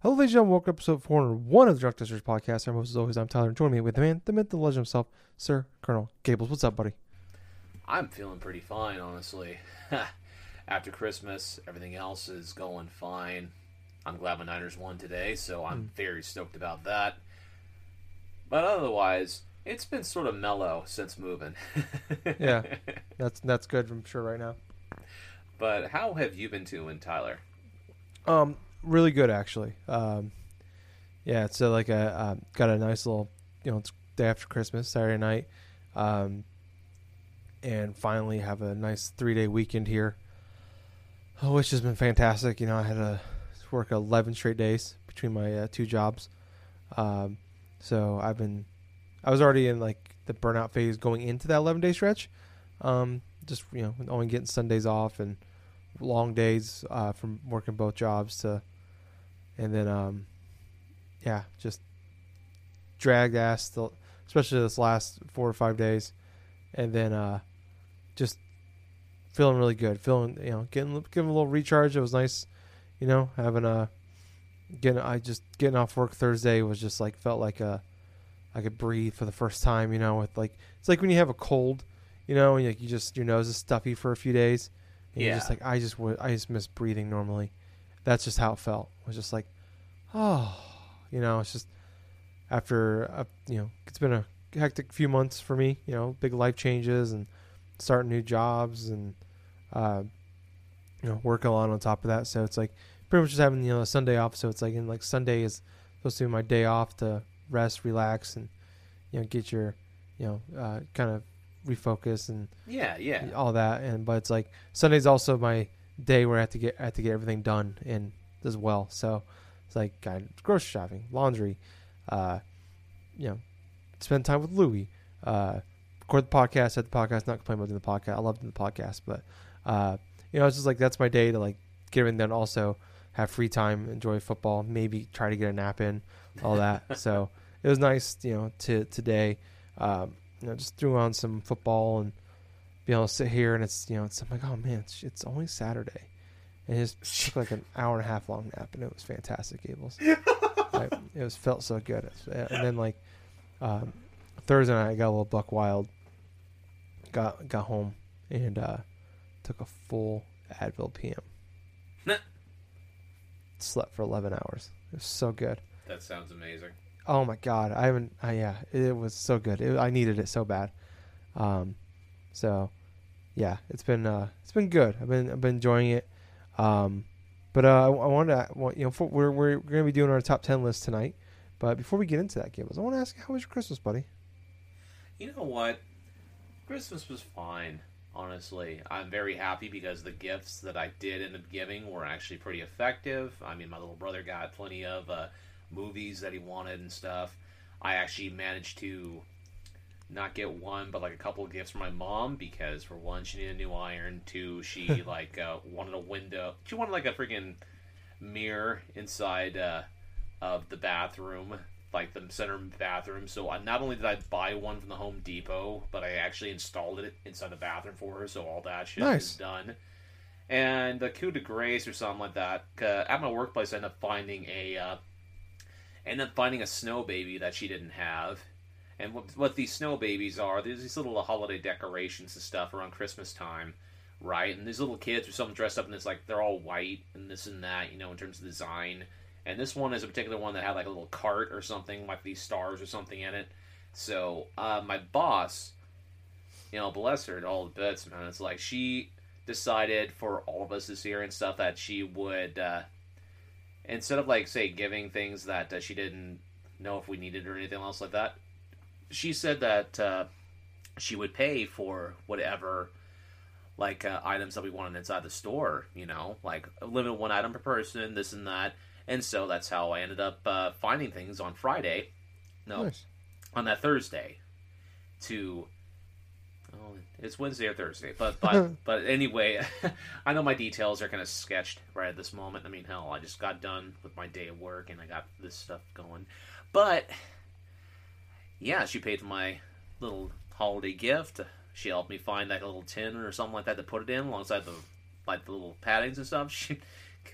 Hello ladies and gentlemen, welcome to episode 401 of the Drug Test Podcast. I'm host as always, I'm Tyler, and joining me with the man, the myth, the legend himself, Sir Colonel Gables. What's up, buddy? I'm feeling pretty fine, honestly. After Christmas, everything else is going fine. I'm glad my Niners won today, so I'm very stoked about that. But otherwise, it's been sort of mellow since moving. Yeah, that's good, I'm sure, right now. But how have you been doing, Tyler? Really good, actually. Yeah, it's like a got a nice little, it's day after Christmas, Saturday night, and finally have a nice 3-day weekend here, which has been fantastic. I had to work 11 straight days between my 2 jobs, so I was already in like the burnout phase going into that 11-day stretch, just only getting Sundays off and long days from working both jobs to. And then, just dragged ass, especially this last 4 or 5 days. And then just feeling really good, getting a little recharge. It was nice, having getting off work Thursday was just like, felt like I could breathe for the first time, with like, it's like when you have a cold, and you just, your nose is stuffy for a few days. And yeah. You're just like, I just miss breathing normally. That's just how it felt. It was just like, it's just after, it's been a hectic few months for me, big life changes and starting new jobs and, working a lot on top of that. So it's like pretty much just having, a Sunday off. So it's like, and like Sunday is supposed to be my day off to rest, relax, and, get your, kind of refocus and yeah, all that. And, but it's like Sunday's also my day where I have to get everything done and as well. So it's like grocery shopping, laundry, spend time with Louis, record the podcast, edit the podcast, not complain about doing the podcast. I love doing the podcast, but it's just like that's my day to like get everything done, also have free time, enjoy football, maybe try to get a nap in, all that. So it was nice, to today. Just threw on some football and be able to sit here, and it's I'm like, oh man, it's only Saturday, and it just took like an hour and a half long nap, and it was fantastic, Gables. Like, it was felt so good. And then like Thursday night, I got a little buck wild, got home, and took a full Advil PM. Slept for 11 hours. It was so good. That sounds amazing. Oh my God, it was so good. I needed it so bad. So yeah, it's been good. I've been enjoying it. But I wanted to, we're going to be doing our top 10 list tonight. But before we get into that, Gables, I want to ask you, how was your Christmas, buddy? You know what? Christmas was fine, honestly. I'm very happy because the gifts that I did end up giving were actually pretty effective. I mean, my little brother got plenty of movies that he wanted and stuff. I actually managed to not get one, but like a couple of gifts from my mom, because for one, she needed a new iron. 2, she like wanted a window. She wanted like a freaking mirror inside of the bathroom, like the center bathroom. So I, not only did I buy one from the Home Depot, but I actually installed it inside the bathroom for her. So all that shit is done. And a coup de grace or something like that. At my workplace, I ended up finding a snow baby that she didn't have. And what these snow babies are, there's these little holiday decorations and stuff around Christmas time, right? And these little kids are some dressed up in this, like, they're all white and this and that, in terms of design. And this one is a particular one that had, like, a little cart or something, like these stars or something in it. So, my boss, bless her to all the bits, man. It's like, she decided for all of us this year and stuff that she would, instead of, like, say, giving things that she didn't know if we needed or anything else like that, she said that she would pay for whatever, like, items that we wanted inside the store, like a limit of 1 item per person, this and that. And so that's how I ended up finding things on Friday. No, nice. On that Thursday it's Wednesday or Thursday. But anyway, I know my details are kind of sketched right at this moment. I mean, hell, I just got done with my day of work and I got this stuff going. But yeah, she paid for my little holiday gift. She helped me find like a little tin or something like that to put it in alongside the little paddings and stuff.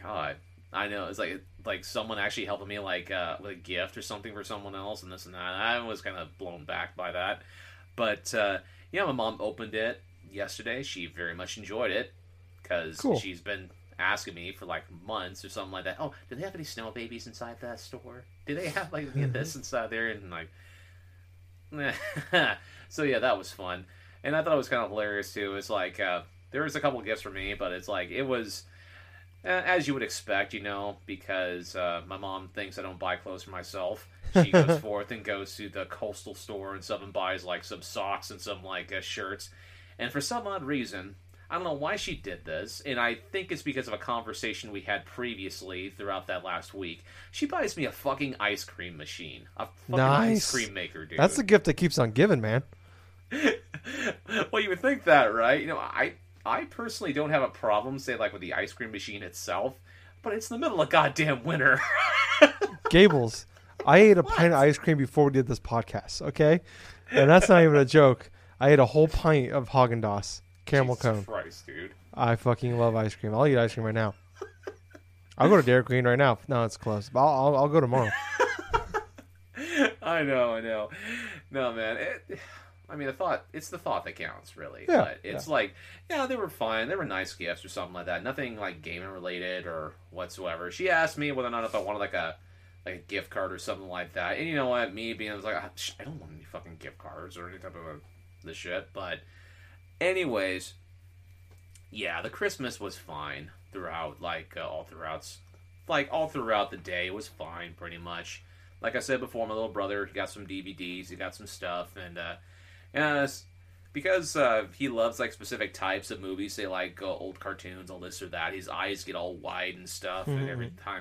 God, I know. It's like like someone actually helping me like with a gift or something for someone else and this and that. I was kind of blown back by that. But yeah, my mom opened it yesterday. She very much enjoyed it because she's been asking me for like months or something like that. Oh, do they have any snow babies inside that store? Do they have like this inside there? And like, so yeah, that was fun. And I thought it was kind of hilarious too. It's like there was a couple gifts for me, but it's like it was as you would expect, you know, because my mom thinks I don't buy clothes for myself. She goes forth and goes to the coastal store and stuff and buys like some socks and some like shirts. And for some odd reason, I don't know why she did this, and I think it's because of a conversation we had previously throughout that last week. She buys me a fucking ice cream machine. A fucking ice cream maker, dude. That's the gift that keeps on giving, man. Well, you would think that, right? You know, I personally don't have a problem, say, like, with the ice cream machine itself, but it's in the middle of goddamn winter. Gables, I ate a pint of ice cream before we did this podcast, okay? And that's not even a joke. I ate a whole pint of Häagen-Dazs. Caramel cone. Jesus Christ, dude. I fucking love ice cream. I'll eat ice cream right now. I'll go to Dairy Queen right now. No, it's closed. But I'll go tomorrow. I know. No, man. It's the thought that counts, really. Yeah, but it's like, yeah, they were fine. They were nice gifts or something like that. Nothing like gaming related or whatsoever. She asked me whether or not if I wanted like a gift card or something like that. And you know what? Me being I was like, I don't want any fucking gift cards or any type of this shit. But anyways, yeah, the Christmas was fine throughout, like, all throughout the day was fine, pretty much. Like I said before, my little brother got some DVDs, he got some stuff, and because he loves, like, specific types of movies, say, like, old cartoons, all this or that, his eyes get all wide and stuff, and every time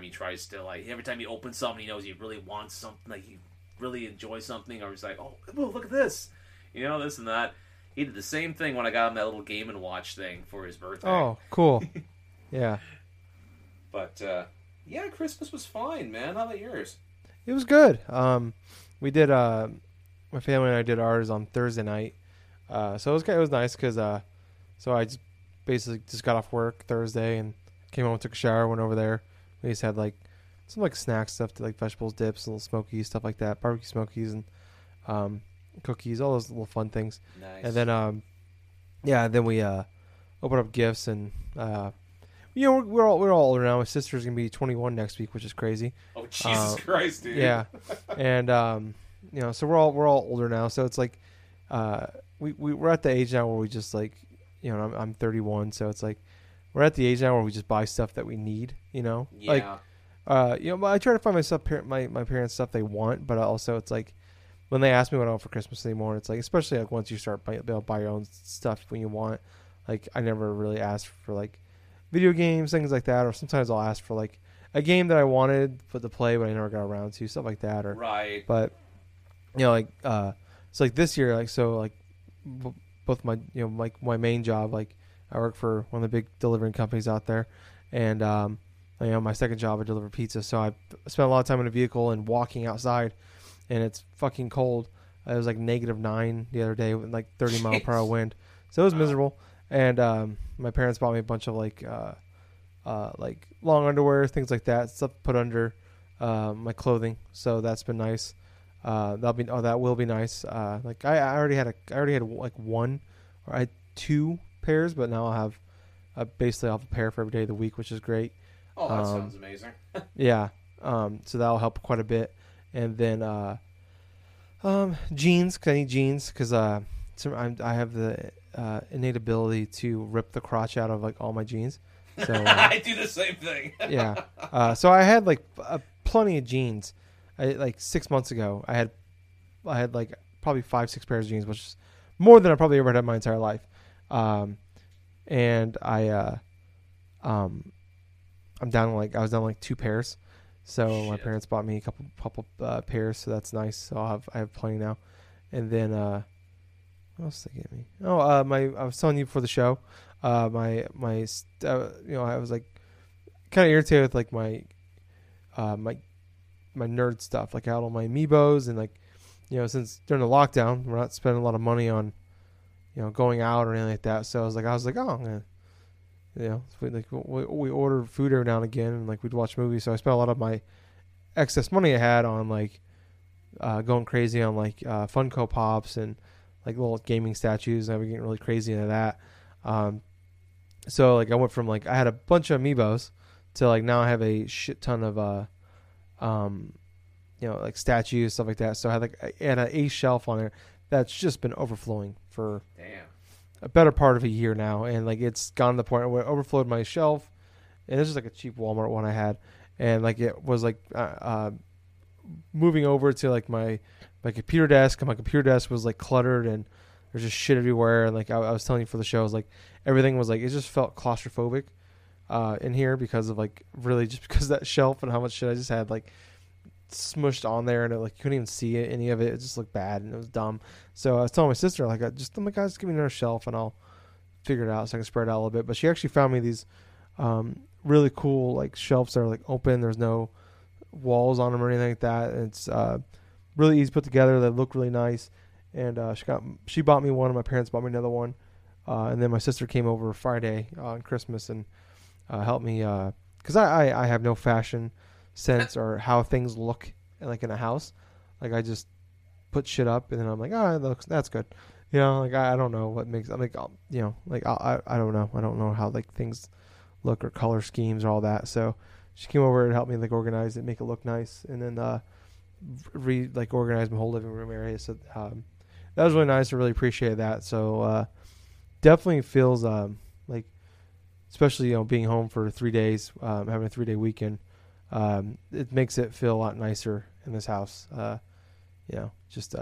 he opens something, he knows he really wants something, like, he really enjoys something, or he's like, oh, well, look at this, you know, this and that. He did the same thing when I got him that little Game & Watch thing for his birthday. Oh, cool. Yeah. But, yeah, Christmas was fine, man. How about yours? It was good. We did, my family and I did ours on Thursday night. So it was nice because, so I just basically just got off work Thursday and came home, took a shower, went over there. We just had, like, some, like, snack stuff, like vegetables, dips, little smokies, stuff like that, barbecue smokies, and, cookies, all those little fun things. Nice. And then then we open up gifts and you know, we're all older now. My sister's gonna be 21 next week, which is crazy. Oh, Jesus Christ, dude. Yeah. And you know, so we're all older now, so it's like we're at the age now where we just, like, you know, I'm 31, so it's like we're at the age now where we just buy stuff that we need, you know. Yeah. Like you know, I try to find myself my parents stuff they want, but also it's like when they ask me what I want for Christmas anymore, it's like, especially like once you start buy your own stuff when you want, like I never really asked for like video games, things like that, or sometimes I'll ask for like a game that I wanted to play but I never got around to, stuff like that, or right. But you know, like so like this year, like so like both my, you know, like my main job, like I work for one of the big delivering companies out there, and you know, my second job I deliver pizza, so I spent a lot of time in a vehicle and walking outside. And it's fucking cold. It was like -9 the other day with like 30 mile per hour wind. So it was miserable. And my parents bought me a bunch of like long underwear, things like that, stuff to put under my clothing. So that's been nice. That will be nice. Like I already had like one, or I had two pairs, but now I'll have basically I'll have a pair for every day of the week, which is great. Oh, that sounds amazing. Yeah. So that'll help quite a bit. And then jeans, because I need jeans, because I have the innate ability to rip the crotch out of like all my jeans. So I do the same thing. Yeah. So I had like plenty of jeans. Like 6 months ago, I had like probably 5-6 pairs of jeans, which is more than I probably ever had in my entire life. And I was down like two pairs. So shit. My parents bought me a couple pairs, so that's nice. So I have plenty now. And then what else did they get me? Oh, I was telling you before the show, you know, I was like kind of irritated with like my nerd stuff. Like I had all my amiibos, and like, you know, since during the lockdown we're not spending a lot of money on, you know, going out or anything like that. So I was like, oh, I'm gonna you know, like we ordered food every now and again, and like we'd watch movies. So I spent a lot of my excess money I had on like going crazy on like Funko Pops and like little gaming statues. And I was getting really crazy into that. So like I went from like I had a bunch of Amiibos to like now I have a shit ton of you know, like statues, stuff like that. So I had like a shelf on there that's just been overflowing for a better part of a year now, and like it's gotten to the point where it overflowed my shelf. And this is like a cheap Walmart one I had, and like it was like moving over to like my computer desk, and my computer desk was like cluttered and there's just shit everywhere. And like I was telling you for the show, I was like everything was like it just felt claustrophobic in here because of like really just because of that shelf and how much shit I just had like smushed on there, and it, like you couldn't even see it, any of it. It just looked bad and it was dumb. So I was telling my sister, like, I'm like, guys, give me another shelf and I'll figure it out so I can spread it out a little bit. But she actually found me these really cool like shelves that are like open. There's no walls on them or anything like that. It's really easy to put together. They look really nice. And she bought me one, and my parents bought me another one. And then my sister came over Friday on Christmas and helped me because I have no fashion sense or how things look like in a house. Like I just put shit up, and then I'm like, oh, that's good. You know, like I don't know what makes. I'm like, you know, like I don't know. I don't know how like things look or color schemes or all that. So she came over and helped me like organize it, make it look nice, and then organize my whole living room area. So. That was really nice. I really appreciate that. So definitely feels like, especially, you know, being home for 3 days, having a 3-day weekend, it makes it feel a lot nicer in this house. You know, just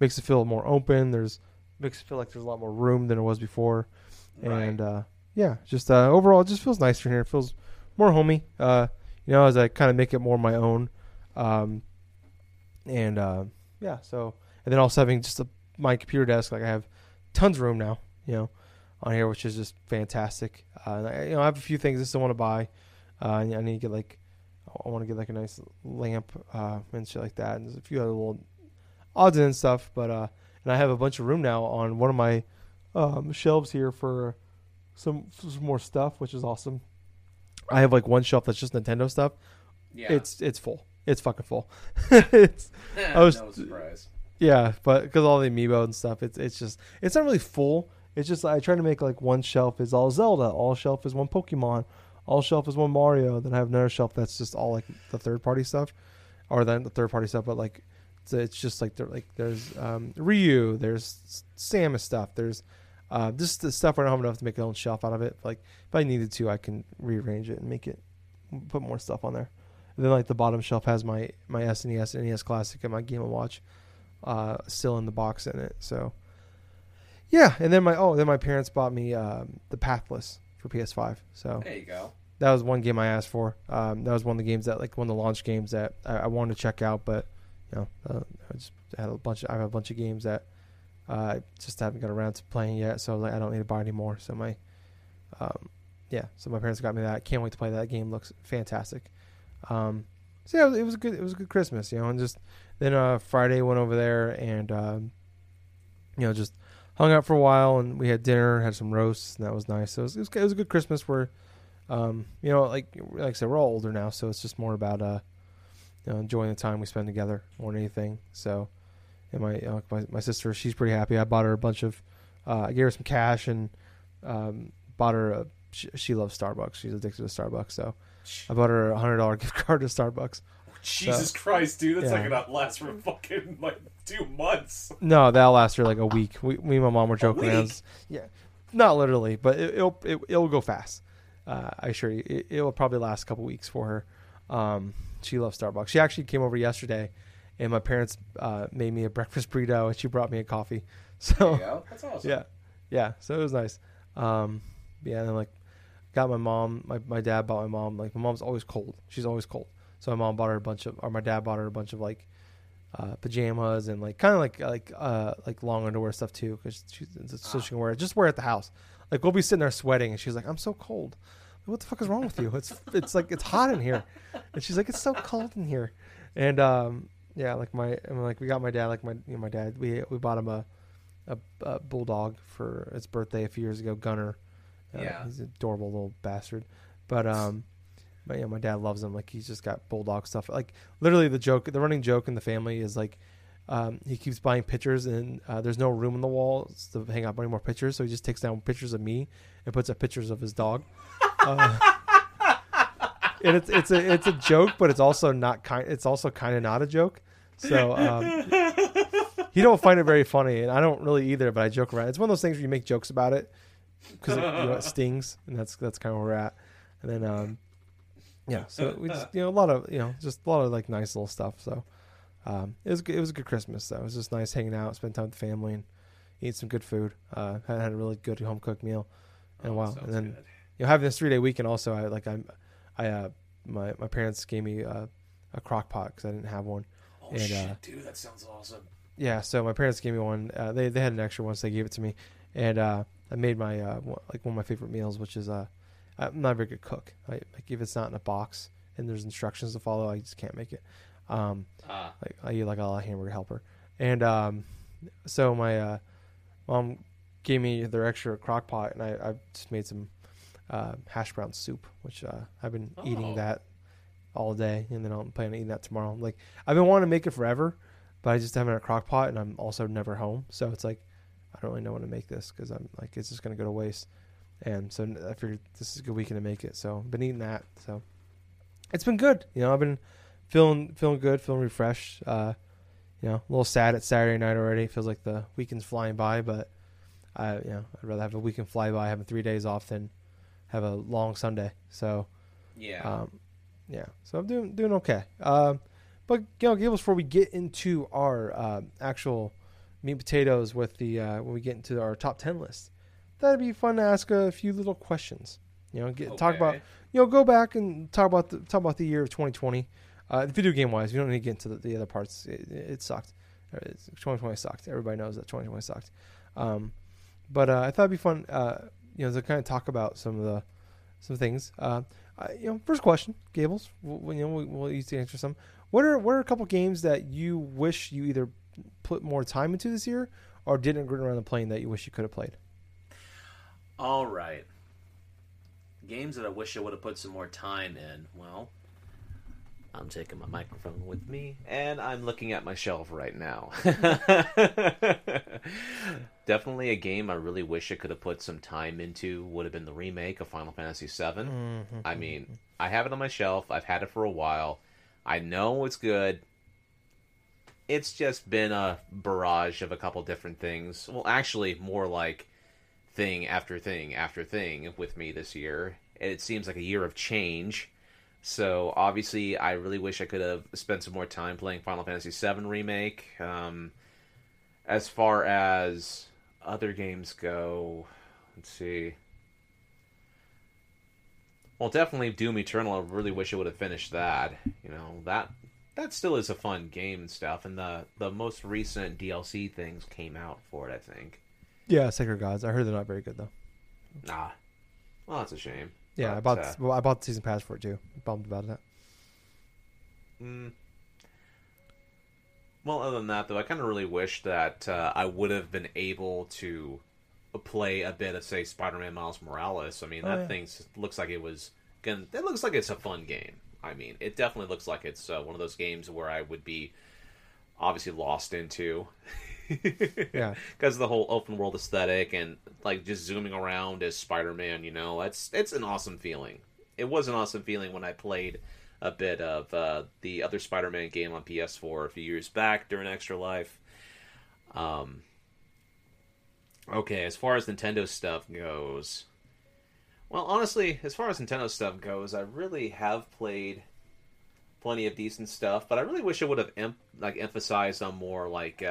makes it feel more open. Makes it feel like there's a lot more room than it was before. Right. And yeah, just overall, it just feels nicer here. It feels more homey, you know, as I kind of make it more my own. And yeah, so, and then also having just my computer desk, like I have tons of room now, you know, on here, which is just fantastic. And I, you know, I have a few things I still want to buy. I need to get like, I want to get like a nice lamp and shit like that. And there's a few other little odds and stuff, but and I have a bunch of room now on one of my shelves here for some more stuff, which is awesome. I have like one shelf that's just Nintendo stuff. Yeah, it's full. It's fucking full. No surprise. Yeah, but because all the Amiibo and stuff, it's just, it's not really full. It's just I try to make like one shelf is all Zelda, all shelf is one Pokemon, all shelf is one Mario. Then I have another shelf that's just all like the third party stuff, but like it's just like there's Ryu, there's Samus stuff, there's just the stuff where I don't have enough to make an own shelf out of it. Like if I needed to, I can rearrange it and make it put more stuff on there. And then like the bottom shelf has my SNES, NES Classic, and my Game & Watch. Still in the box in it. So yeah, and then my parents bought me The Pathless for PS5. So there you go. That was one game I asked for. That was one of the games that like one of the launch games that I wanted to check out, but you know, I have a bunch of games that I just haven't got around to playing yet. So like I don't need to buy anymore. So my so my parents got me that. Can't wait to play that game. Looks fantastic. So yeah, it was a good Christmas, you know, and just then Friday went over there and you know, just hung out for a while, and we had dinner, had some roasts, and that was nice. So it was a good Christmas. Where you know, like I said, we're all older now, so it's just more about you know, enjoying the time we spend together more than anything. So, and my sister, she's pretty happy. I bought her a bunch of I gave her some cash and bought her a. She loves Starbucks. She's addicted to Starbucks, so I bought her a $100 gift card to Starbucks. Jesus Christ, dude, that's not gonna last for fucking like 2 months. No, that'll last for like a week. Me and my mom were joking around. Yeah, not literally, but it'll go fast. I assure you, it'll probably last a couple weeks for her. She loves Starbucks. She actually came over yesterday, and my parents made me a breakfast burrito, and she brought me a coffee. So there you go. That's awesome. Yeah. So it was nice. Yeah, and then like got my mom. My dad bought my mom. Like my mom's always cold. She's always cold. So my dad bought her a bunch of like pajamas and like kind of like long underwear stuff too, because she can wear it. Just wear it at the house. Like we'll be sitting there sweating, and she's like, "I'm so cold. What the fuck is wrong with you? It's like it's hot in here," and she's like, "It's so cold in here." And yeah, like we got my dad my dad we bought him a bulldog for his birthday a few years ago, Gunner. Yeah. He's an adorable little bastard. But yeah, my dad loves him. Like, he's just got bulldog stuff. Like, literally the running joke in the family is like, he keeps buying pictures, and there's no room in the walls to hang up any more pictures. So he just takes down pictures of me and puts up pictures of his dog. And it's a joke, but it's also not kind. It's also kind of not a joke. So you don't find it very funny, and I don't really either. But I joke around. It's one of those things where you make jokes about it because it stings, and that's kind of where we're at. And then yeah, so we just a lot of like nice little stuff. So. It was a good Christmas, though. It was just nice hanging out, spend time with the family, and eat some good food. I had a really good home cooked meal, and wow! And then having this 3-day weekend also, my parents gave me a crock pot because I didn't have one. Oh and, shit, dude, that sounds awesome. Yeah, so my parents gave me one. They had an extra one, so they gave it to me, and I made my one of my favorite meals, which is I'm not a very good cook. Like if it's not in a box and there's instructions to follow, I just can't make it. I eat like a lot of hamburger helper, and so my mom gave me their extra crock pot, and I just made some hash brown soup, which I've been eating that all day, and then I'm planning on eating that tomorrow. Like, I've been wanting to make it forever, but I just haven't had a crock pot, and I'm also never home, so it's like I don't really know when to make this because I'm like it's just gonna go to waste, and so I figured this is a good weekend to make it. So I've been eating that, so it's been good. I've been. Feeling good, feeling refreshed. A little sad it's Saturday night already. It feels like the weekend's flying by, but I'd rather have a weekend fly by having 3 days off than have a long Sunday. So so I'm doing okay. But Gables, before we get into our actual meat and potatoes with the when we get into our top 10 list, that'd be fun to ask a few little questions. Talk about go back and talk about the year of 2020. Video game wise, we don't need to get into the other parts. It sucked. 2020 sucked. Everybody knows that 2020 sucked. But I thought it'd be fun, to kind of talk about some things. First question, Gables. We'll use to answer some. What are a couple games that you wish you either put more time into this year or didn't grin around the plane that you wish you could have played? All right, games that I wish I would have put some more time in. Well. I'm taking my microphone with me, and I'm looking at my shelf right now. Definitely a game I really wish I could have put some time into would have been the remake of Final Fantasy VII. Mm-hmm. I mean, I have it on my shelf. I've had it for a while. I know it's good. It's just been a barrage of a couple different things. Well, actually, more like thing after thing after thing with me this year. It seems like a year of change. So, obviously, I really wish I could have spent some more time playing Final Fantasy VII Remake. As far as other games go, let's see. Well, definitely Doom Eternal, I really wish I would have finished that. That still is a fun game and stuff, and the most recent DLC things came out for it, I think. Yeah, Sacred Gods. I heard they're not very good, though. Nah. Well, that's a shame. Yeah, but, I bought the season pass for it too. I'm bummed about that. Well, other than that, though, I kind of really wish that I would have been able to play a bit of, say, Spider-Man Miles Morales. I mean, thing looks like it was gonna. It looks like it's a fun game. I mean, it definitely looks like it's one of those games where I would be obviously lost into. Yeah, because of the whole open world aesthetic and like just zooming around as Spider-Man, it's an awesome feeling. It was an awesome feeling when I played a bit of the other Spider-Man game on PS4 a few years back during Extra Life. Okay, as far as Nintendo stuff goes, well, honestly, as far as Nintendo stuff goes, I really have played plenty of decent stuff, but I really wish I would have emphasized on more like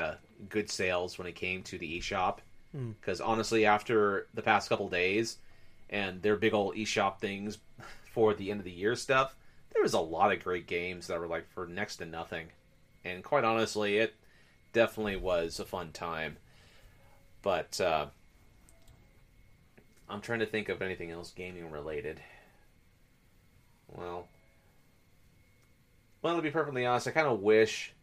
good sales when it came to the eShop, because honestly, after the past couple days and their big old eShop things for the end of the year stuff, there was a lot of great games that were like for next to nothing, and quite honestly, it definitely was a fun time. But I'm trying to think of anything else gaming related. Well, to be perfectly honest, I kind of wish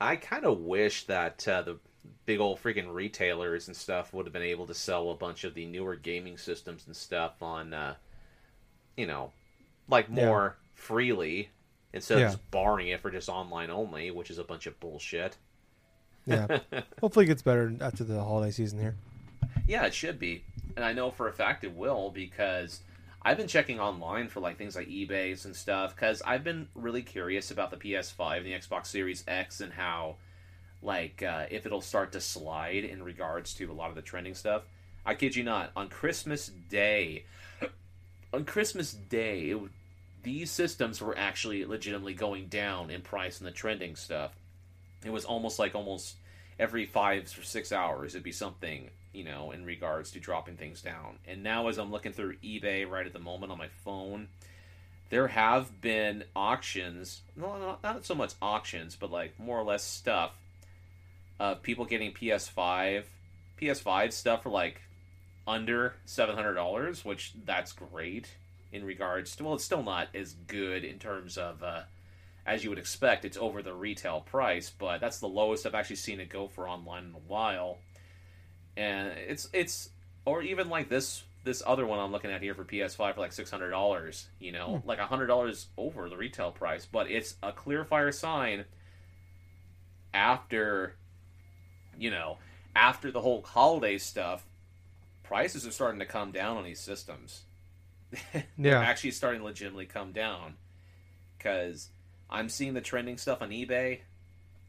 I kind of wish that the big old freaking retailers and stuff would have been able to sell a bunch of the newer gaming systems and stuff on, you know, like more freely instead of just barring it for just online only, which is a bunch of bullshit. Yeah. Hopefully it gets better after the holiday season here. Yeah, it should be. And I know for a fact it will, because I've been checking online for like things like eBay and stuff, because I've been really curious about the PS5 and the Xbox Series X and how, like, if it'll start to slide in regards to a lot of the trending stuff. I kid you not, on Christmas Day, these systems were actually legitimately going down in price and the trending stuff. It was almost every 5 or 6 hours it'd be something, you know, in regards to dropping things down. And now as I'm looking through eBay right at the moment on my phone, there have been auctions, not so much auctions, but like more or less stuff of people getting PS5 stuff for like under $700, which that's great in regards to, well, it's still not as good in terms of, as you would expect, it's over the retail price, but that's the lowest I've actually seen it go for online in a while. And it's or even like this other one I'm looking at here for PS5 for like $600, you know, like $100 over the retail price, but it's a clear fire sign after the whole holiday stuff, prices are starting to come down on these systems. Yeah. They're actually starting to legitimately come down, because I'm seeing the trending stuff on eBay.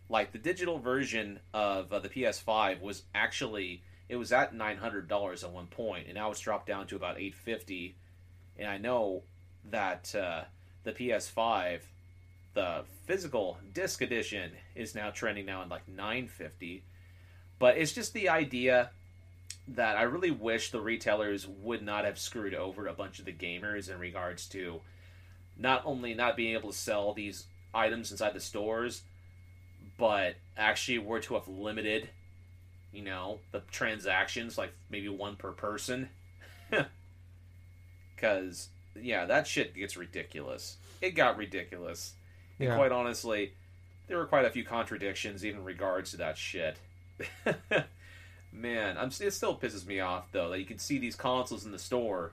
Like, the digital version of the PS5 was actually, it was at $900 at one point, and now it's dropped down to about $850. And I know that the PS5, the physical disc edition, is now trending now at like $950. But it's just the idea that I really wish the retailers would not have screwed over a bunch of the gamers in regards to not only not being able to sell these items inside the stores, but actually were to have limited, you know, the transactions, like maybe one per person. Because, yeah, that shit gets ridiculous. It got ridiculous. Yeah. And quite honestly, there were quite a few contradictions even in regards to that shit. Man, it still pisses me off, though, that you can see these consoles in the store.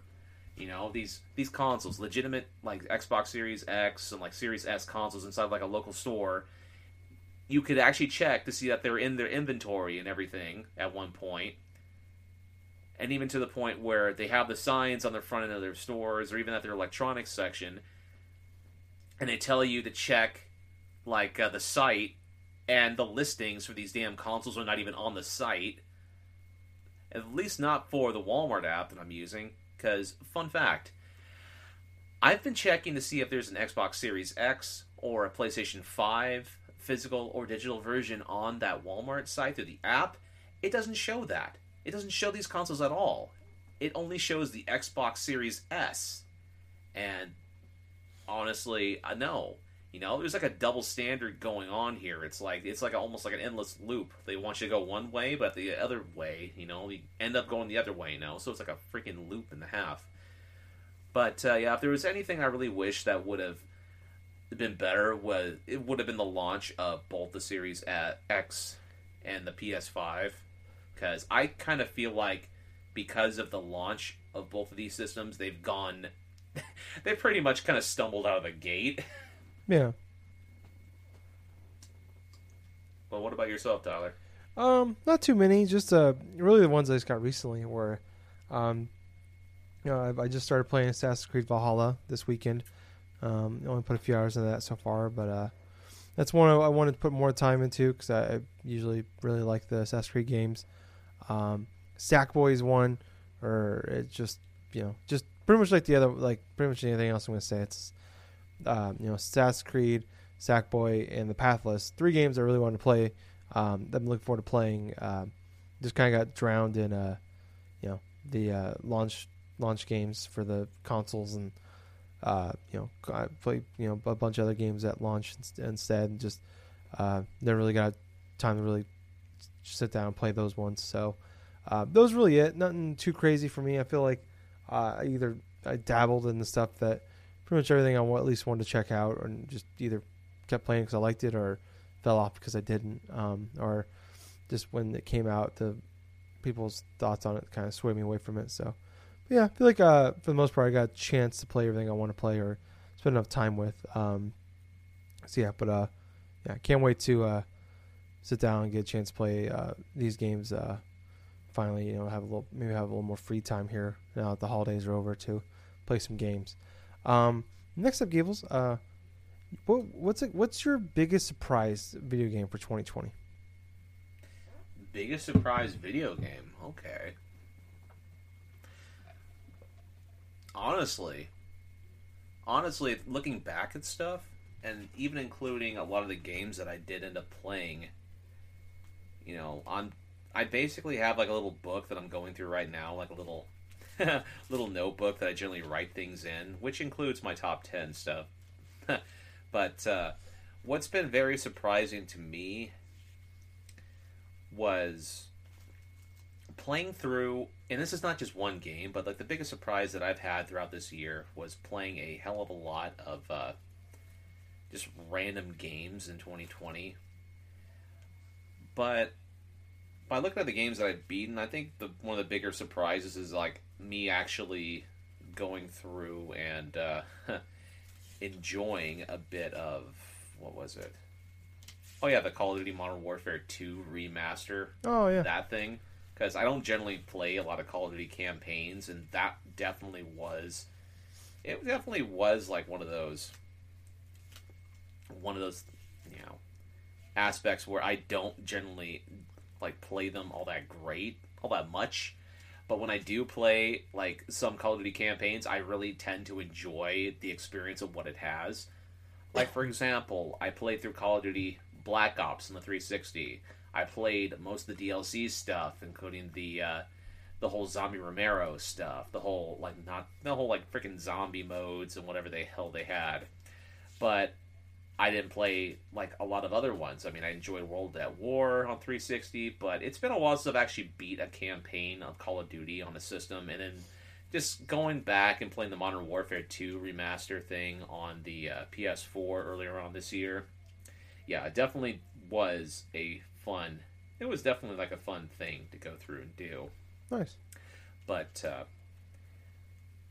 You know, these consoles, legitimate, like, Xbox Series X and, like, Series S consoles inside, like, a local store. You could actually check to see that they're in their inventory and everything at one point. And even to the point where they have the signs on the front end of their stores, or even at their electronics section, and they tell you to check, like, the site, and the listings for these damn consoles are not even on the site. At least not for the Walmart app that I'm using. Because, fun fact, I've been checking to see if there's an Xbox Series X or a PlayStation 5 physical or digital version on that Walmart site through the app. It doesn't show that. It doesn't show these consoles at all. It only shows the Xbox Series S. And honestly, I know. You know, there's like a double standard going on here. It's like almost like an endless loop. They want you to go one way, but the other way, you know, you end up going the other way, you know. So it's like a freaking loop and a half. But yeah, if there was anything I really wish that would have been better, was it would have been the launch of both the Series X and the PS5, because I kind of feel like because of the launch of both of these systems, they pretty much kind of stumbled out of the gate. Yeah. Well, what about yourself, Tyler? Not too many. Just really the ones I just got recently were, you know, I just started playing Assassin's Creed Valhalla this weekend. I only put a few hours into that so far, but that's one I wanted to put more time into, because I usually really like the Assassin's Creed games. Sackboy is one, or it's just, you know, just pretty much like the other, like pretty much anything else I'm going to say. It's, you know, Assassin's Creed, Sackboy, and The Pathless. Three games I really wanted to play. I'm looking forward to playing. Just kind of got drowned in, you know, the launch games for the consoles, and you know, I played, you know, a bunch of other games at launch instead, and just never really got time to really sit down and play those ones. So those really it. Nothing too crazy for me. I feel like I dabbled in the stuff that pretty much everything I at least wanted to check out, and just either kept playing because I liked it, or fell off because I didn't, or just when it came out, the people's thoughts on it kind of swayed me away from it. So, but yeah, I feel like for the most part, I got a chance to play everything I want to play or spend enough time with. So yeah, but yeah, can't wait to sit down and get a chance to play these games. Finally, you know, have a little more free time here now that the holidays are over to play some games. Next up, Gables. What's your biggest surprise video game for 2020? Biggest surprise video game? Okay. Honestly, looking back at stuff, and even including a lot of the games that I did end up playing, you know, I basically have like a little book that I'm going through right now, like a little notebook that I generally write things in, which includes my top 10 stuff. But what's been very surprising to me was playing through, and this is not just one game, but like the biggest surprise that I've had throughout this year was playing a hell of a lot of just random games in 2020. But by looking at the games that I've beaten, I think one of the bigger surprises is like me actually going through and enjoying a bit of, what was it? Oh yeah, the Call of Duty Modern Warfare 2 remaster. Oh yeah, that thing. Because I don't generally play a lot of Call of Duty campaigns, and that definitely was. It definitely was like one of those, you know, aspects where I don't generally like play them all that much. But when I do play like some Call of Duty campaigns, I really tend to enjoy the experience of what it has. Like for example, I played through Call of Duty Black Ops on the 360. I played most of the DLC stuff, including the whole Zombie Romero stuff, the whole freaking zombie modes and whatever the hell they had. But I didn't play like a lot of other ones. I mean, I enjoyed World at War on 360, but it's been a while since I've actually beat a campaign of Call of Duty on the system, and then just going back and playing the Modern Warfare 2 remaster thing on the PS4 earlier on this year. Yeah, it definitely was it was definitely like a fun thing to go through and do. Nice. But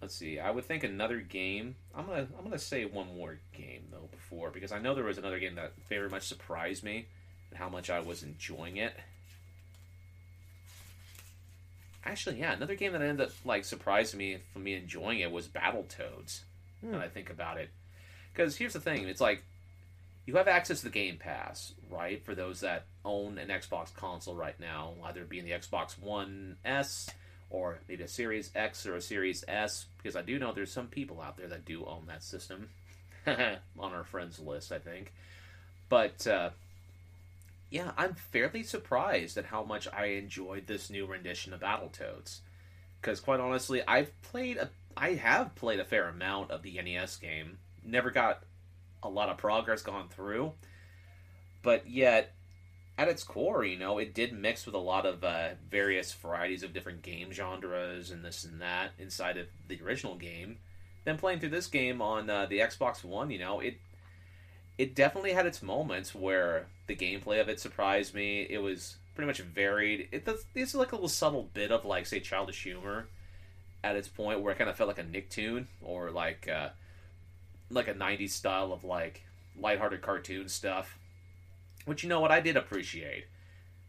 let's see. I would think another game. I'm gonna say one more game though before, because I know there was another game that very much surprised me and how much I was enjoying it. Actually, yeah, another game that ended up like surprising me for me enjoying it was Battletoads. When I think about it, because here's the thing. It's like, you have access to the Game Pass, right? For those that own an Xbox console right now, either being the Xbox One S or maybe a Series X or a Series S, because I do know there's some people out there that do own that system on our friends list, I think. But, yeah, I'm fairly surprised at how much I enjoyed this new rendition of Battletoads. Because, quite honestly, I have played a fair amount of the NES game. Never got a lot of progress gone through, but yet at its core, you know, it did mix with a lot of various varieties of different game genres and this and that inside of the original game. Then playing through this game on the Xbox One, you know, it definitely had its moments where the gameplay of it surprised me. It was pretty much varied. It's like a little subtle bit of like, say, childish humor at its point, where it kind of felt like a Nicktoon or like a 90s style of like lighthearted cartoon stuff, which, you know what, I did appreciate.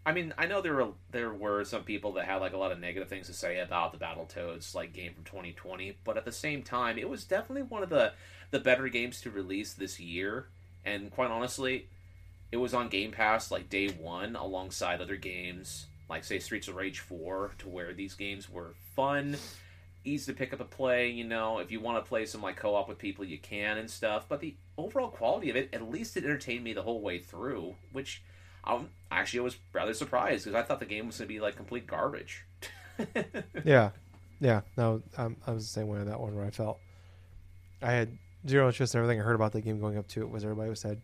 I mean, I know there were some people that had like a lot of negative things to say about the Battletoads like game from 2020, but at the same time, it was definitely one of the better games to release this year, and quite honestly, it was on Game Pass like day one alongside other games like, say, Streets of Rage 4, to where these games were fun, easy to pick up a play, you know, if you want to play some like co-op with people, you can and stuff. But the overall quality of it, at least it entertained me the whole way through, which I was rather surprised, because I thought the game was going to be like complete garbage. Yeah. No, I was the same way on that one, where I felt I had zero interest in everything I heard about the game going up to it. Was everybody was said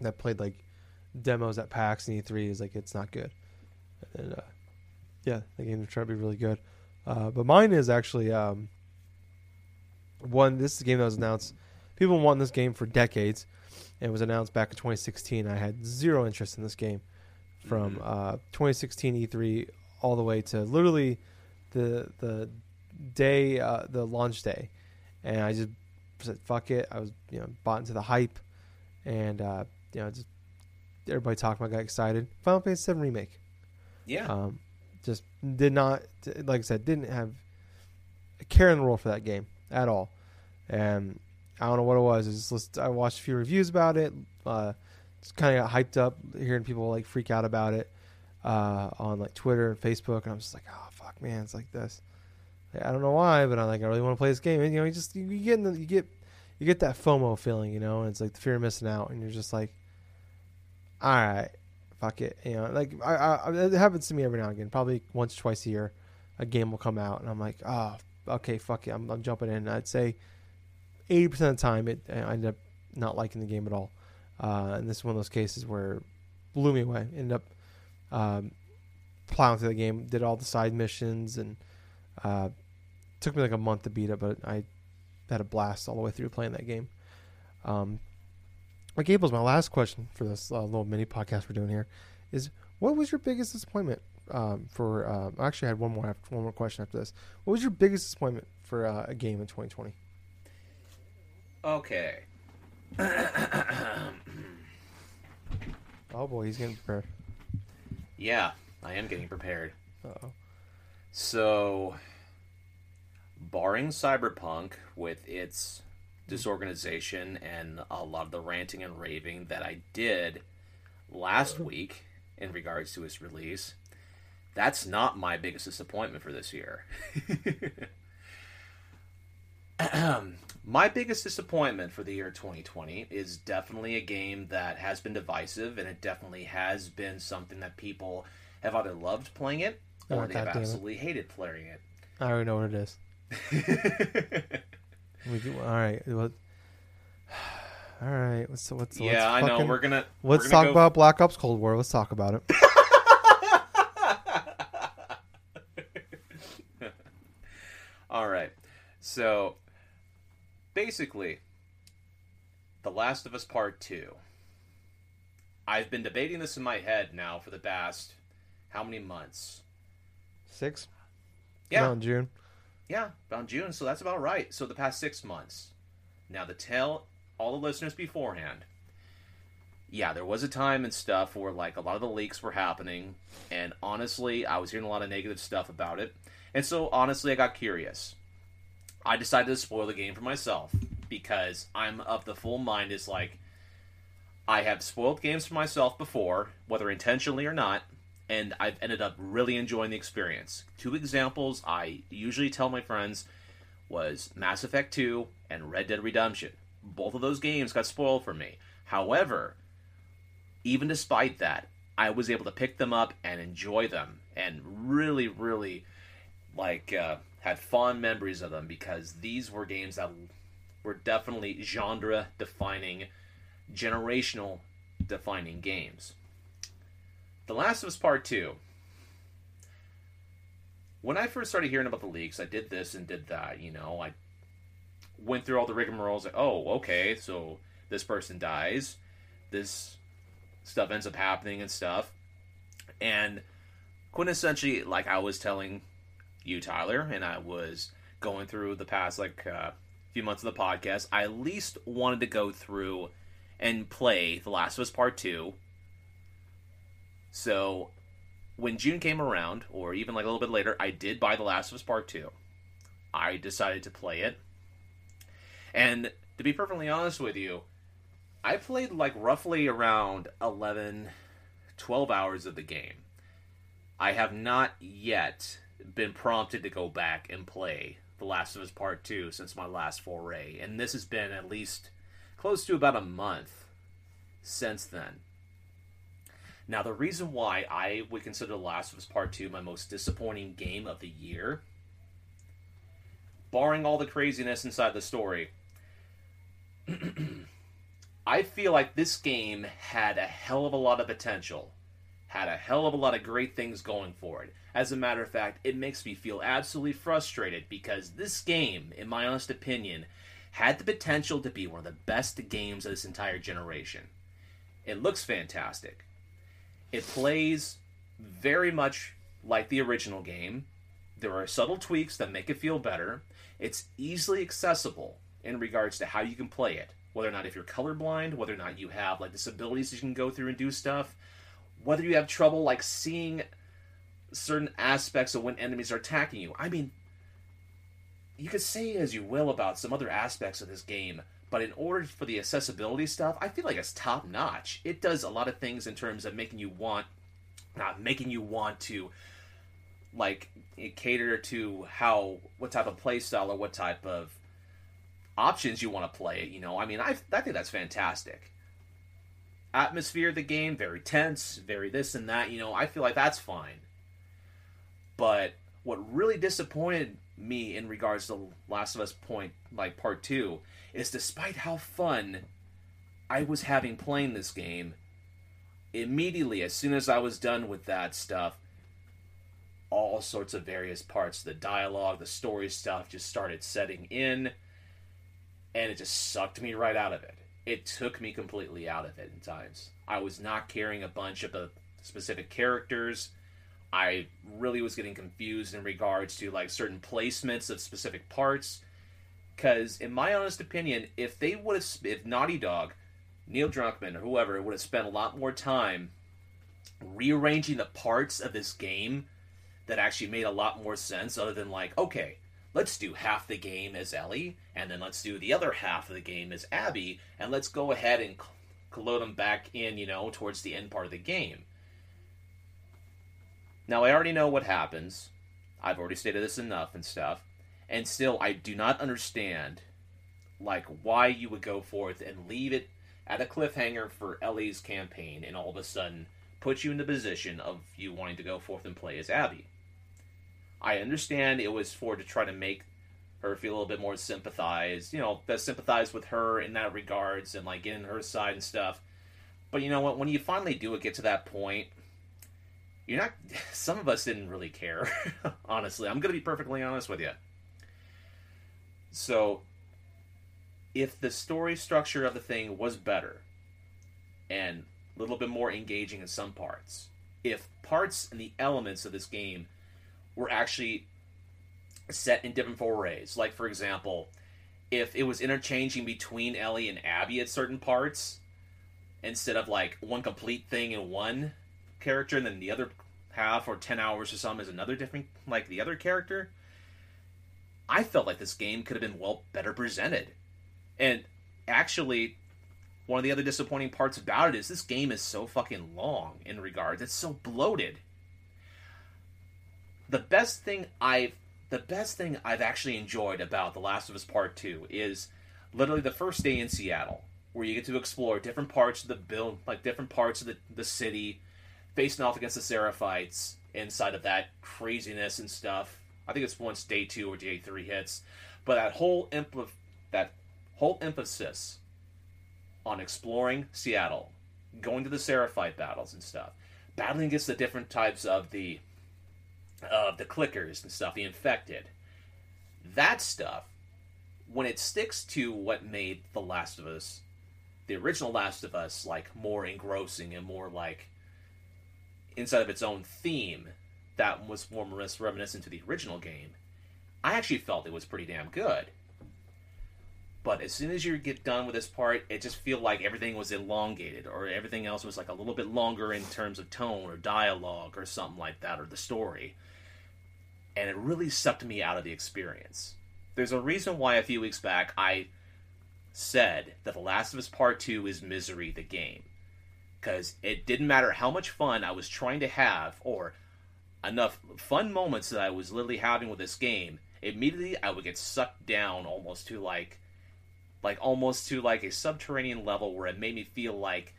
that played like demos at PAX and E3 is like, it's not good. And yeah, the game tried to be really good. But mine is actually one. This is a game that was announced. People want this game for decades. and was announced back in 2016. I had zero interest in this game from 2016 E3 all the way to literally the day, the launch day. And I just said, fuck it. I was, you know, bought into the hype, and, you know, just everybody talking about, got excited. Final Fantasy VII Remake. Yeah. Just did not, like I said, didn't have a care in the world for that game at all. And I don't know what it was. I watched a few reviews about it. Just kind of got hyped up hearing people like freak out about it on like Twitter and Facebook. And I'm just like, oh, fuck, man. It's like this. I don't know why, but I'm like, I really want to play this game. And, you know, you get that FOMO feeling, you know, and it's like the fear of missing out. And you're just like, all right, fuck it. You know, like it happens to me every now and again, probably once, twice a year, a game will come out and I'm like, oh, okay, fuck it. I'm jumping in. I'd say 80% of the time I ended up not liking the game at all. And this is one of those cases where it blew me away. Ended up plowing through the game, did all the side missions, and took me like a month to beat it, but I had a blast all the way through playing that game. Gables, my last question for this little mini podcast we're doing here is, what was your biggest disappointment I had one more question after this. What was your biggest disappointment for a game in 2020? Okay. Oh boy, he's getting prepared. Yeah, I am getting prepared. Uh-oh. So, barring Cyberpunk with its disorganization and a lot of the ranting and raving that I did last week in regards to its release, that's not my biggest disappointment for this year. My biggest disappointment for the year 2020 is definitely a game that has been divisive, and it definitely has been something that people have either loved playing it or they have absolutely hated playing it. I already know what it is. All right. What's yeah, I know. We're gonna. Let's talk about Black Ops Cold War. Let's talk about it. All right. So, basically, The Last of Us Part 2. I've been debating this in my head now for the past how many months? 6. Yeah. Around June. Yeah, around June, so that's about right. So the past 6 months. Now, to tell all the listeners beforehand, yeah, there was a time and stuff where, like, a lot of the leaks were happening, and honestly, I was hearing a lot of negative stuff about it. And so, honestly, I got curious. I decided to spoil the game for myself, because I'm of the full mind, it's like, I have spoiled games for myself before, whether intentionally or not, and I've ended up really enjoying the experience. 2 examples I usually tell my friends was Mass Effect 2 and Red Dead Redemption. Both of those games got spoiled for me. However, even despite that, I was able to pick them up and enjoy them, and really, really, like, had fond memories of them, because these were games that were definitely genre-defining, generational-defining games. The Last of Us Part 2. When I first started hearing about the leaks, I did this and did that, you know. I went through all the rigmaroles, like, oh, okay, so this person dies, this stuff ends up happening and stuff. And quintessentially, like I was telling you, Tyler, and I was going through the past, like, few months of the podcast, I at least wanted to go through and play The Last of Us Part 2. So, when June came around, or even like a little bit later, I did buy The Last of Us Part 2. I decided to play it. And, to be perfectly honest with you, I played like roughly around 11, 12 hours of the game. I have not yet been prompted to go back and play The Last of Us Part 2 since my last foray. And this has been at least close to about a month since then. Now, the reason why I would consider The Last of Us Part 2 my most disappointing game of the year, barring all the craziness inside the story, I feel like this game had a hell of a lot of potential, had a hell of a lot of great things going for it. As a matter of fact, it makes me feel absolutely frustrated because this game, in my honest opinion, had the potential to be one of the best games of this entire generation. It looks fantastic. It plays very much like the original game. There are subtle tweaks that make it feel better. It's easily accessible in regards to how you can play it, whether or not if you're colorblind, whether or not you have like disabilities that you can go through and do stuff, whether you have trouble like seeing certain aspects of when enemies are attacking you. I mean, you could say as you will about some other aspects of this game, but in order for the accessibility stuff, I feel like it's top notch. It does a lot of things in terms of making you want to like cater to what type of play style or what type of options you want to play. You know, I mean, I think that's fantastic. Atmosphere of the game, very tense, very this and that. You know, I feel like that's fine. But what really disappointed me in regards to Last of Us Part 2 is, despite how fun I was having playing this game, immediately as soon as I was done with that stuff, all sorts of various parts, the dialogue, the story stuff, just started setting in, and it just sucked me right out of it. It took me completely out of it in times. I was not caring a bunch of the specific characters. I really was getting confused in regards to like certain placements of specific parts, because in my honest opinion, if Naughty Dog, Neil Druckmann, or whoever would have spent a lot more time rearranging the parts of this game that actually made a lot more sense, other than like, okay, let's do half the game as Ellie, and then let's do the other half of the game as Abby, and let's go ahead and load them back in, you know, towards the end part of the game. Now, I already know what happens. I've already stated this enough and stuff. And still, I do not understand, like, why you would go forth and leave it at a cliffhanger for Ellie's campaign and all of a sudden put you in the position of you wanting to go forth and play as Abby. I understand it was to try to make her feel a little bit more sympathized, you know, that sympathize with her in that regards and, like, getting her side and stuff. But you know what? When you finally get to that point, you're not... Some of us didn't really care, honestly. I'm going to be perfectly honest with you. So, if the story structure of the thing was better and a little bit more engaging in some parts, if parts and the elements of this game were actually set in different forays, like, for example, if it was interchanging between Ellie and Abby at certain parts, instead of, like, one complete thing in one character and then the other half or 10 hours or something is another different, like, the other character, I felt like this game could have been better presented. And actually, one of the other disappointing parts about it is this game is so fucking long in regards. It's so bloated. The best thing I've actually enjoyed about The Last of Us Part 2 is literally the first day in Seattle, where you get to explore different parts of the different parts of the city, facing off against the Seraphites inside of that craziness and stuff. I think it's once day 2 or day 3 hits, but that whole emphasis on exploring Seattle, going to the Seraphite battles and stuff, battling against the different types of the clickers and stuff, the infected, that stuff, when it sticks to what made The Last of Us, the original Last of Us, like, more engrossing and more, like, inside of its own theme, that was more reminiscent to the original game, I actually felt it was pretty damn good. But as soon as you get done with this part, it just feel like everything was elongated, or everything else was like a little bit longer in terms of tone or dialogue or something like that, or the story. And it really sucked me out of the experience. There's a reason why a few weeks back I said that The Last of Us Part 2 is Misery the game. Because it didn't matter how much fun I was trying to have, or enough fun moments that I was literally having with this game, immediately I would get sucked down almost to like a subterranean level where it made me feel like,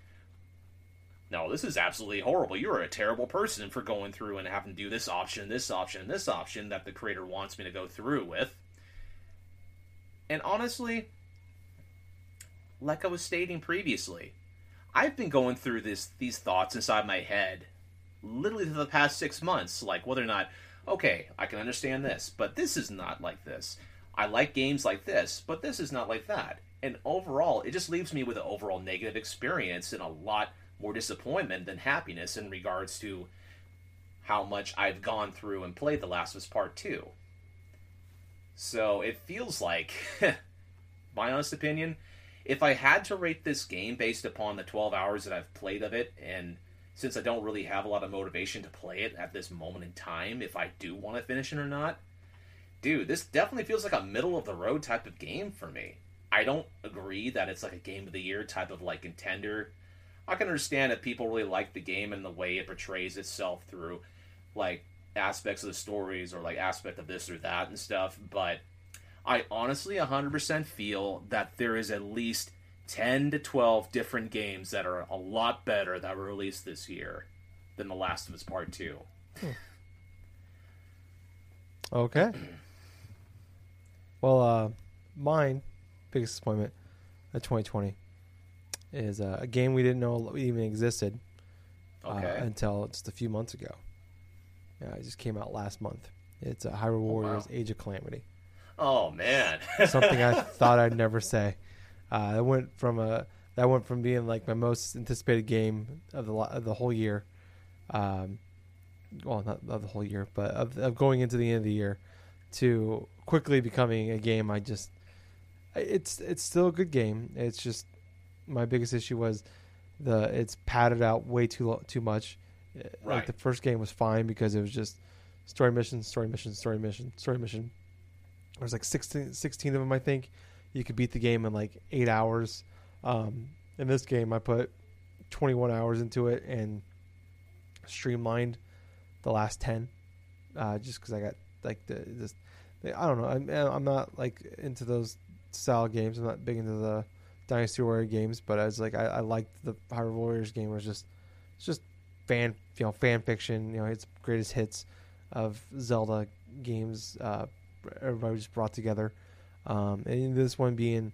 no, this is absolutely horrible. You're a terrible person for going through and having to do this option that the creator wants me to go through with. And honestly, like I was stating previously, I've been going through these thoughts inside my head literally for the past 6 months, like whether or not, okay, I can understand this, but this is not like this. I like games like this, but this is not like that. And overall, it just leaves me with an overall negative experience and a lot more disappointment than happiness in regards to how much I've gone through and played The Last of Us Part 2. So it feels like, my honest opinion, if I had to rate this game based upon the 12 hours that I've played of it, and since I don't really have a lot of motivation to play it at this moment in time, if I do want to finish it or not, dude, this definitely feels like a middle-of-the-road type of game for me. I don't agree that it's like a Game of the Year type of, like, contender. I can understand if people really like the game and the way it portrays itself through, like, aspects of the stories or, like, aspect of this or that and stuff, but I honestly 100% feel that there is at least 10 to 12 different games that are a lot better that were released this year than The Last of Us Part 2. Okay. Well, mine... biggest disappointment of 2020 is a game we didn't know even existed until just a few months ago. It just came out last month. It's Hyrule Warriors Age of Calamity. Oh man. Something I thought I'd never say. That went from being like my most anticipated game of the whole year. Well, not of the whole year, but of going into the end of the year, to quickly becoming a game I just... It's still a good game. It's just my biggest issue was it's padded out way too much. Right. Like the first game was fine because it was just story mission, story mission, story mission, story mission. There's like 16 of them, I think. You could beat the game in like 8 hours. In this game, I put 21 hours into it and streamlined the last 10, just because I got like I don't know. I'm not like into those style games. I'm not big into the Dynasty Warrior games, but I was like, I liked the Hyrule Warriors game. It's just fan fiction. You know, it's greatest hits of Zelda games. Everybody just brought together, and this one being,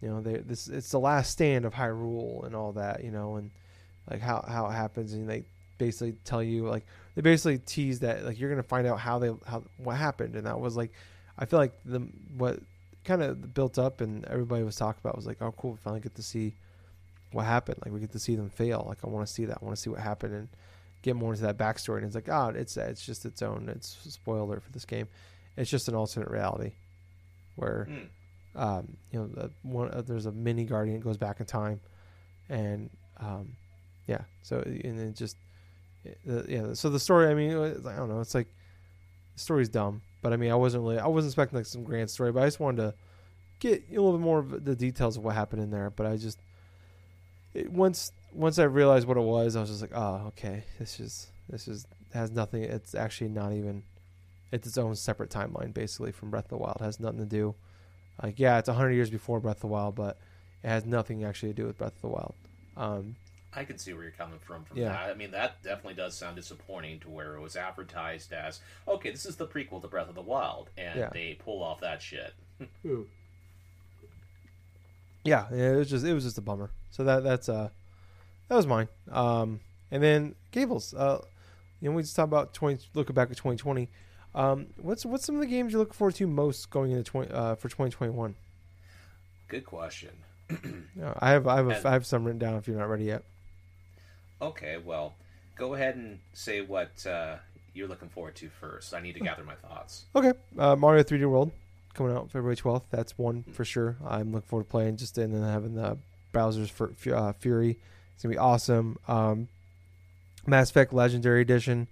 you know, it's the last stand of Hyrule and all that. You know, and like how it happens, and they basically tell you like they basically tease that like you're gonna find out how what happened, and that was like I feel like what kind of built up and everybody was talking about was like, oh cool, we finally get to see what happened, like we get to see them fail, like I want to see that, I want to see what happened and get more into that backstory. And it's like, oh, it's just its own, it's spoiler for this game, it's just an alternate reality where you know, there's a mini guardian that goes back in time, and so the story, I mean, I don't know, it's like the story's dumb. But I mean, I wasn't expecting like some grand story, but I just wanted to get a little bit more of the details of what happened in there. But I just, once I realized what it was, I was just like, oh, okay, this has nothing. It's actually not even, it's its own separate timeline basically from Breath of the Wild. It has nothing to do. Like, yeah, it's 100 years before Breath of the Wild, but it has nothing actually to do with Breath of the Wild. I can see where you're coming from that. I mean, that definitely does sound disappointing to where it was advertised as, okay, this is the prequel to Breath of the Wild, and they pull off that shit. It was just a bummer. So that was mine. And then Gables, you know, we just talked about looking back at 2020. What's some of the games you're looking forward to most going into for 2021? Good question. No, I have some written down if you're not ready yet. Okay, well, go ahead and say what you're looking forward to first. I need to gather my thoughts. Okay. Mario 3D World coming out February 12th. That's one for sure. I'm looking forward to playing and then having the Bowser's Fury. It's going to be awesome. Mass Effect Legendary Edition.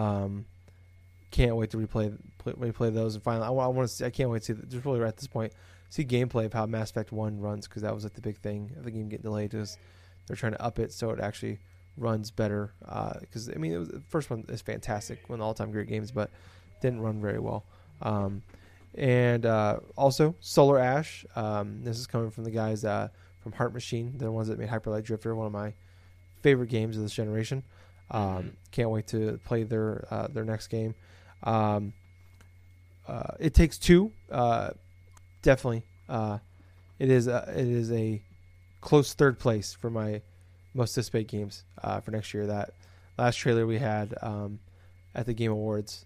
Can't wait to replay those. And finally, I want to see, I can't wait to see, just really right at this point, see gameplay of how Mass Effect 1 runs, because that was like the big thing of the game getting delayed, is they're trying to up it so it actually runs better, because I mean the first one is fantastic, one of the all-time great games, but didn't run very well. And also Solar Ash, this is coming from the guys from Heart Machine. They're the ones that made Hyper Light Drifter, one of my favorite games of this generation. Can't wait to play their next game. It Takes Two, definitely. It is a close third place for my most anticipated games for next year. That last trailer we had at the Game Awards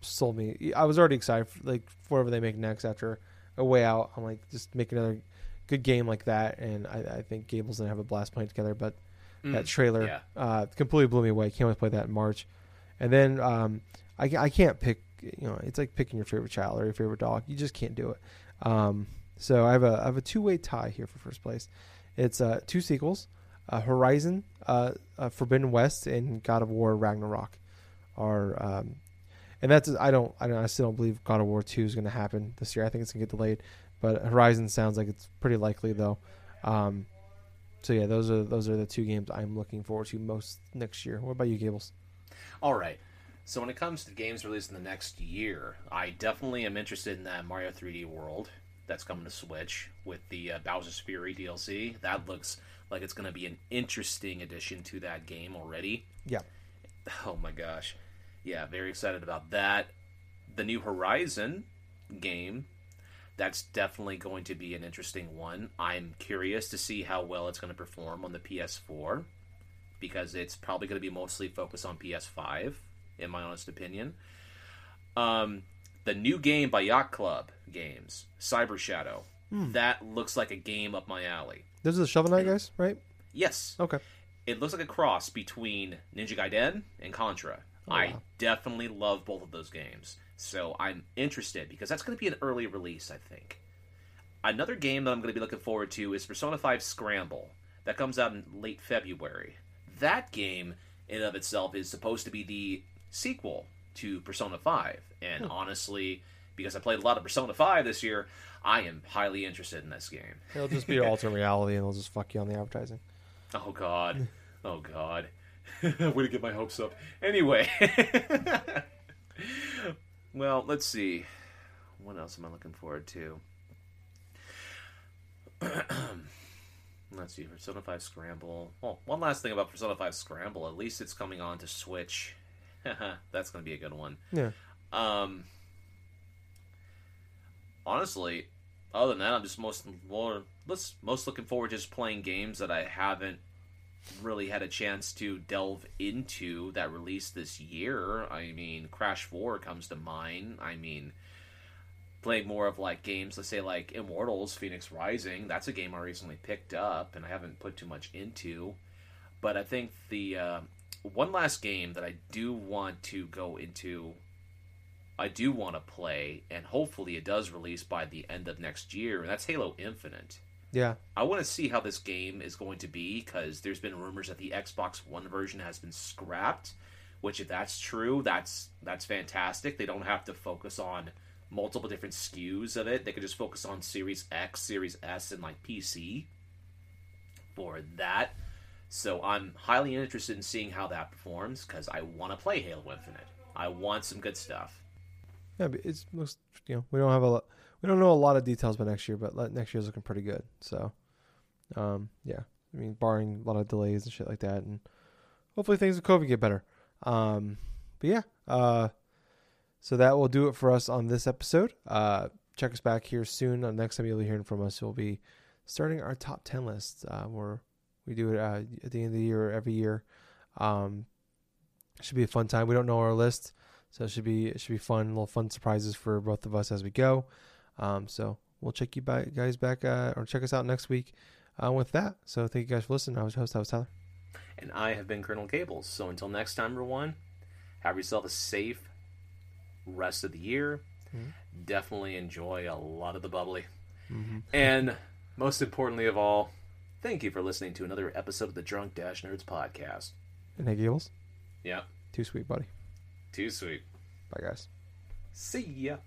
sold me. I was already excited for, like, whatever they make next after A Way Out. I'm like, just make another good game like that. And I think Gables and I have a blast playing together, but that trailer completely blew me away. Can't wait to play that in March. And then I can't pick, you know, it's like picking your favorite child or your favorite dog. You just can't do it. So I have a two-way tie here for first place. It's two sequels, Horizon, Forbidden West, and God of War Ragnarok are, and that's I still don't believe God of War 2 is going to happen this year. I think it's going to get delayed, but Horizon sounds like it's pretty likely though. So yeah, those are the two games I'm looking forward to most next year. What about you, Gables? All right. So when it comes to games released in the next year, I definitely am interested in that Mario 3D World. That's coming to Switch with the Bowser's Fury DLC. That looks like it's going to be an interesting addition to that game already. Yeah. Oh my gosh. Yeah, very excited about that. The new Horizon game, that's definitely going to be an interesting one. I'm curious to see how well it's going to perform on the PS4 because it's probably going to be mostly focused on PS5, in my honest opinion. The new game by Yacht Club Games, Cyber Shadow, that looks like a game up my alley. This is the Shovel Knight guys, right? Yes. Okay. It looks like a cross between Ninja Gaiden and Contra. Oh, wow. I definitely love both of those games, so I'm interested because that's going to be an early release, I think. Another game that I'm going to be looking forward to is Persona 5 Scramble. That comes out in late February. That game, in and of itself, is supposed to be the sequel to Persona 5, and honestly, because I played a lot of Persona 5 this year, I am highly interested in this game. It'll just be alternate reality, and they'll just fuck you on the advertising. Oh god. Oh god. Way to get my hopes up. Anyway. Well, let's see. What else am I looking forward to? Let's see. Persona 5 Scramble. Oh, one last thing about Persona 5 Scramble. At least it's coming on to Switch. That's going to be a good one. Yeah. Honestly, other than that, I'm just most looking forward to just playing games that I haven't really had a chance to delve into that released this year. I mean, Crash 4 comes to mind. I mean, playing more of like games, let's say like Immortals, Phoenix Rising. That's a game I recently picked up and I haven't put too much into. But I think the one last game that I do want to go into, I do want to play, and hopefully it does release by the end of next year, and that's Halo Infinite. Yeah. I want to see how this game is going to be, because there's been rumors that the Xbox One version has been scrapped, which if that's true, that's fantastic. They don't have to focus on multiple different SKUs of it. They could just focus on Series X, Series S, and like PC for that. So I'm highly interested in seeing how that performs because I want to play Halo Infinite. I want some good stuff. Yeah, but it's most, you know, we don't know a lot of details about next year, but next year's looking pretty good. So, yeah, I mean, barring a lot of delays and shit like that, and hopefully things with COVID get better. But yeah, so that will do it for us on this episode. Check us back here soon. Next time you'll be hearing from us, we'll be starting our top 10 list. We do it at the end of the year or every year. It should be a fun time. We don't know our list, so it should be fun. Little fun surprises for both of us as we go. So we'll check you guys back or check us out next week with that. So thank you guys for listening. I was your host. I was Tyler. And I have been Colonel Gables. So until next time, everyone, have yourself a safe rest of the year. Mm-hmm. Definitely enjoy a lot of the bubbly. Mm-hmm. And most importantly of all, thank you for listening to another episode of the Drunk Dash Nerds podcast. And hey, Gables? Yeah. Too sweet, buddy. Too sweet. Bye, guys. See ya.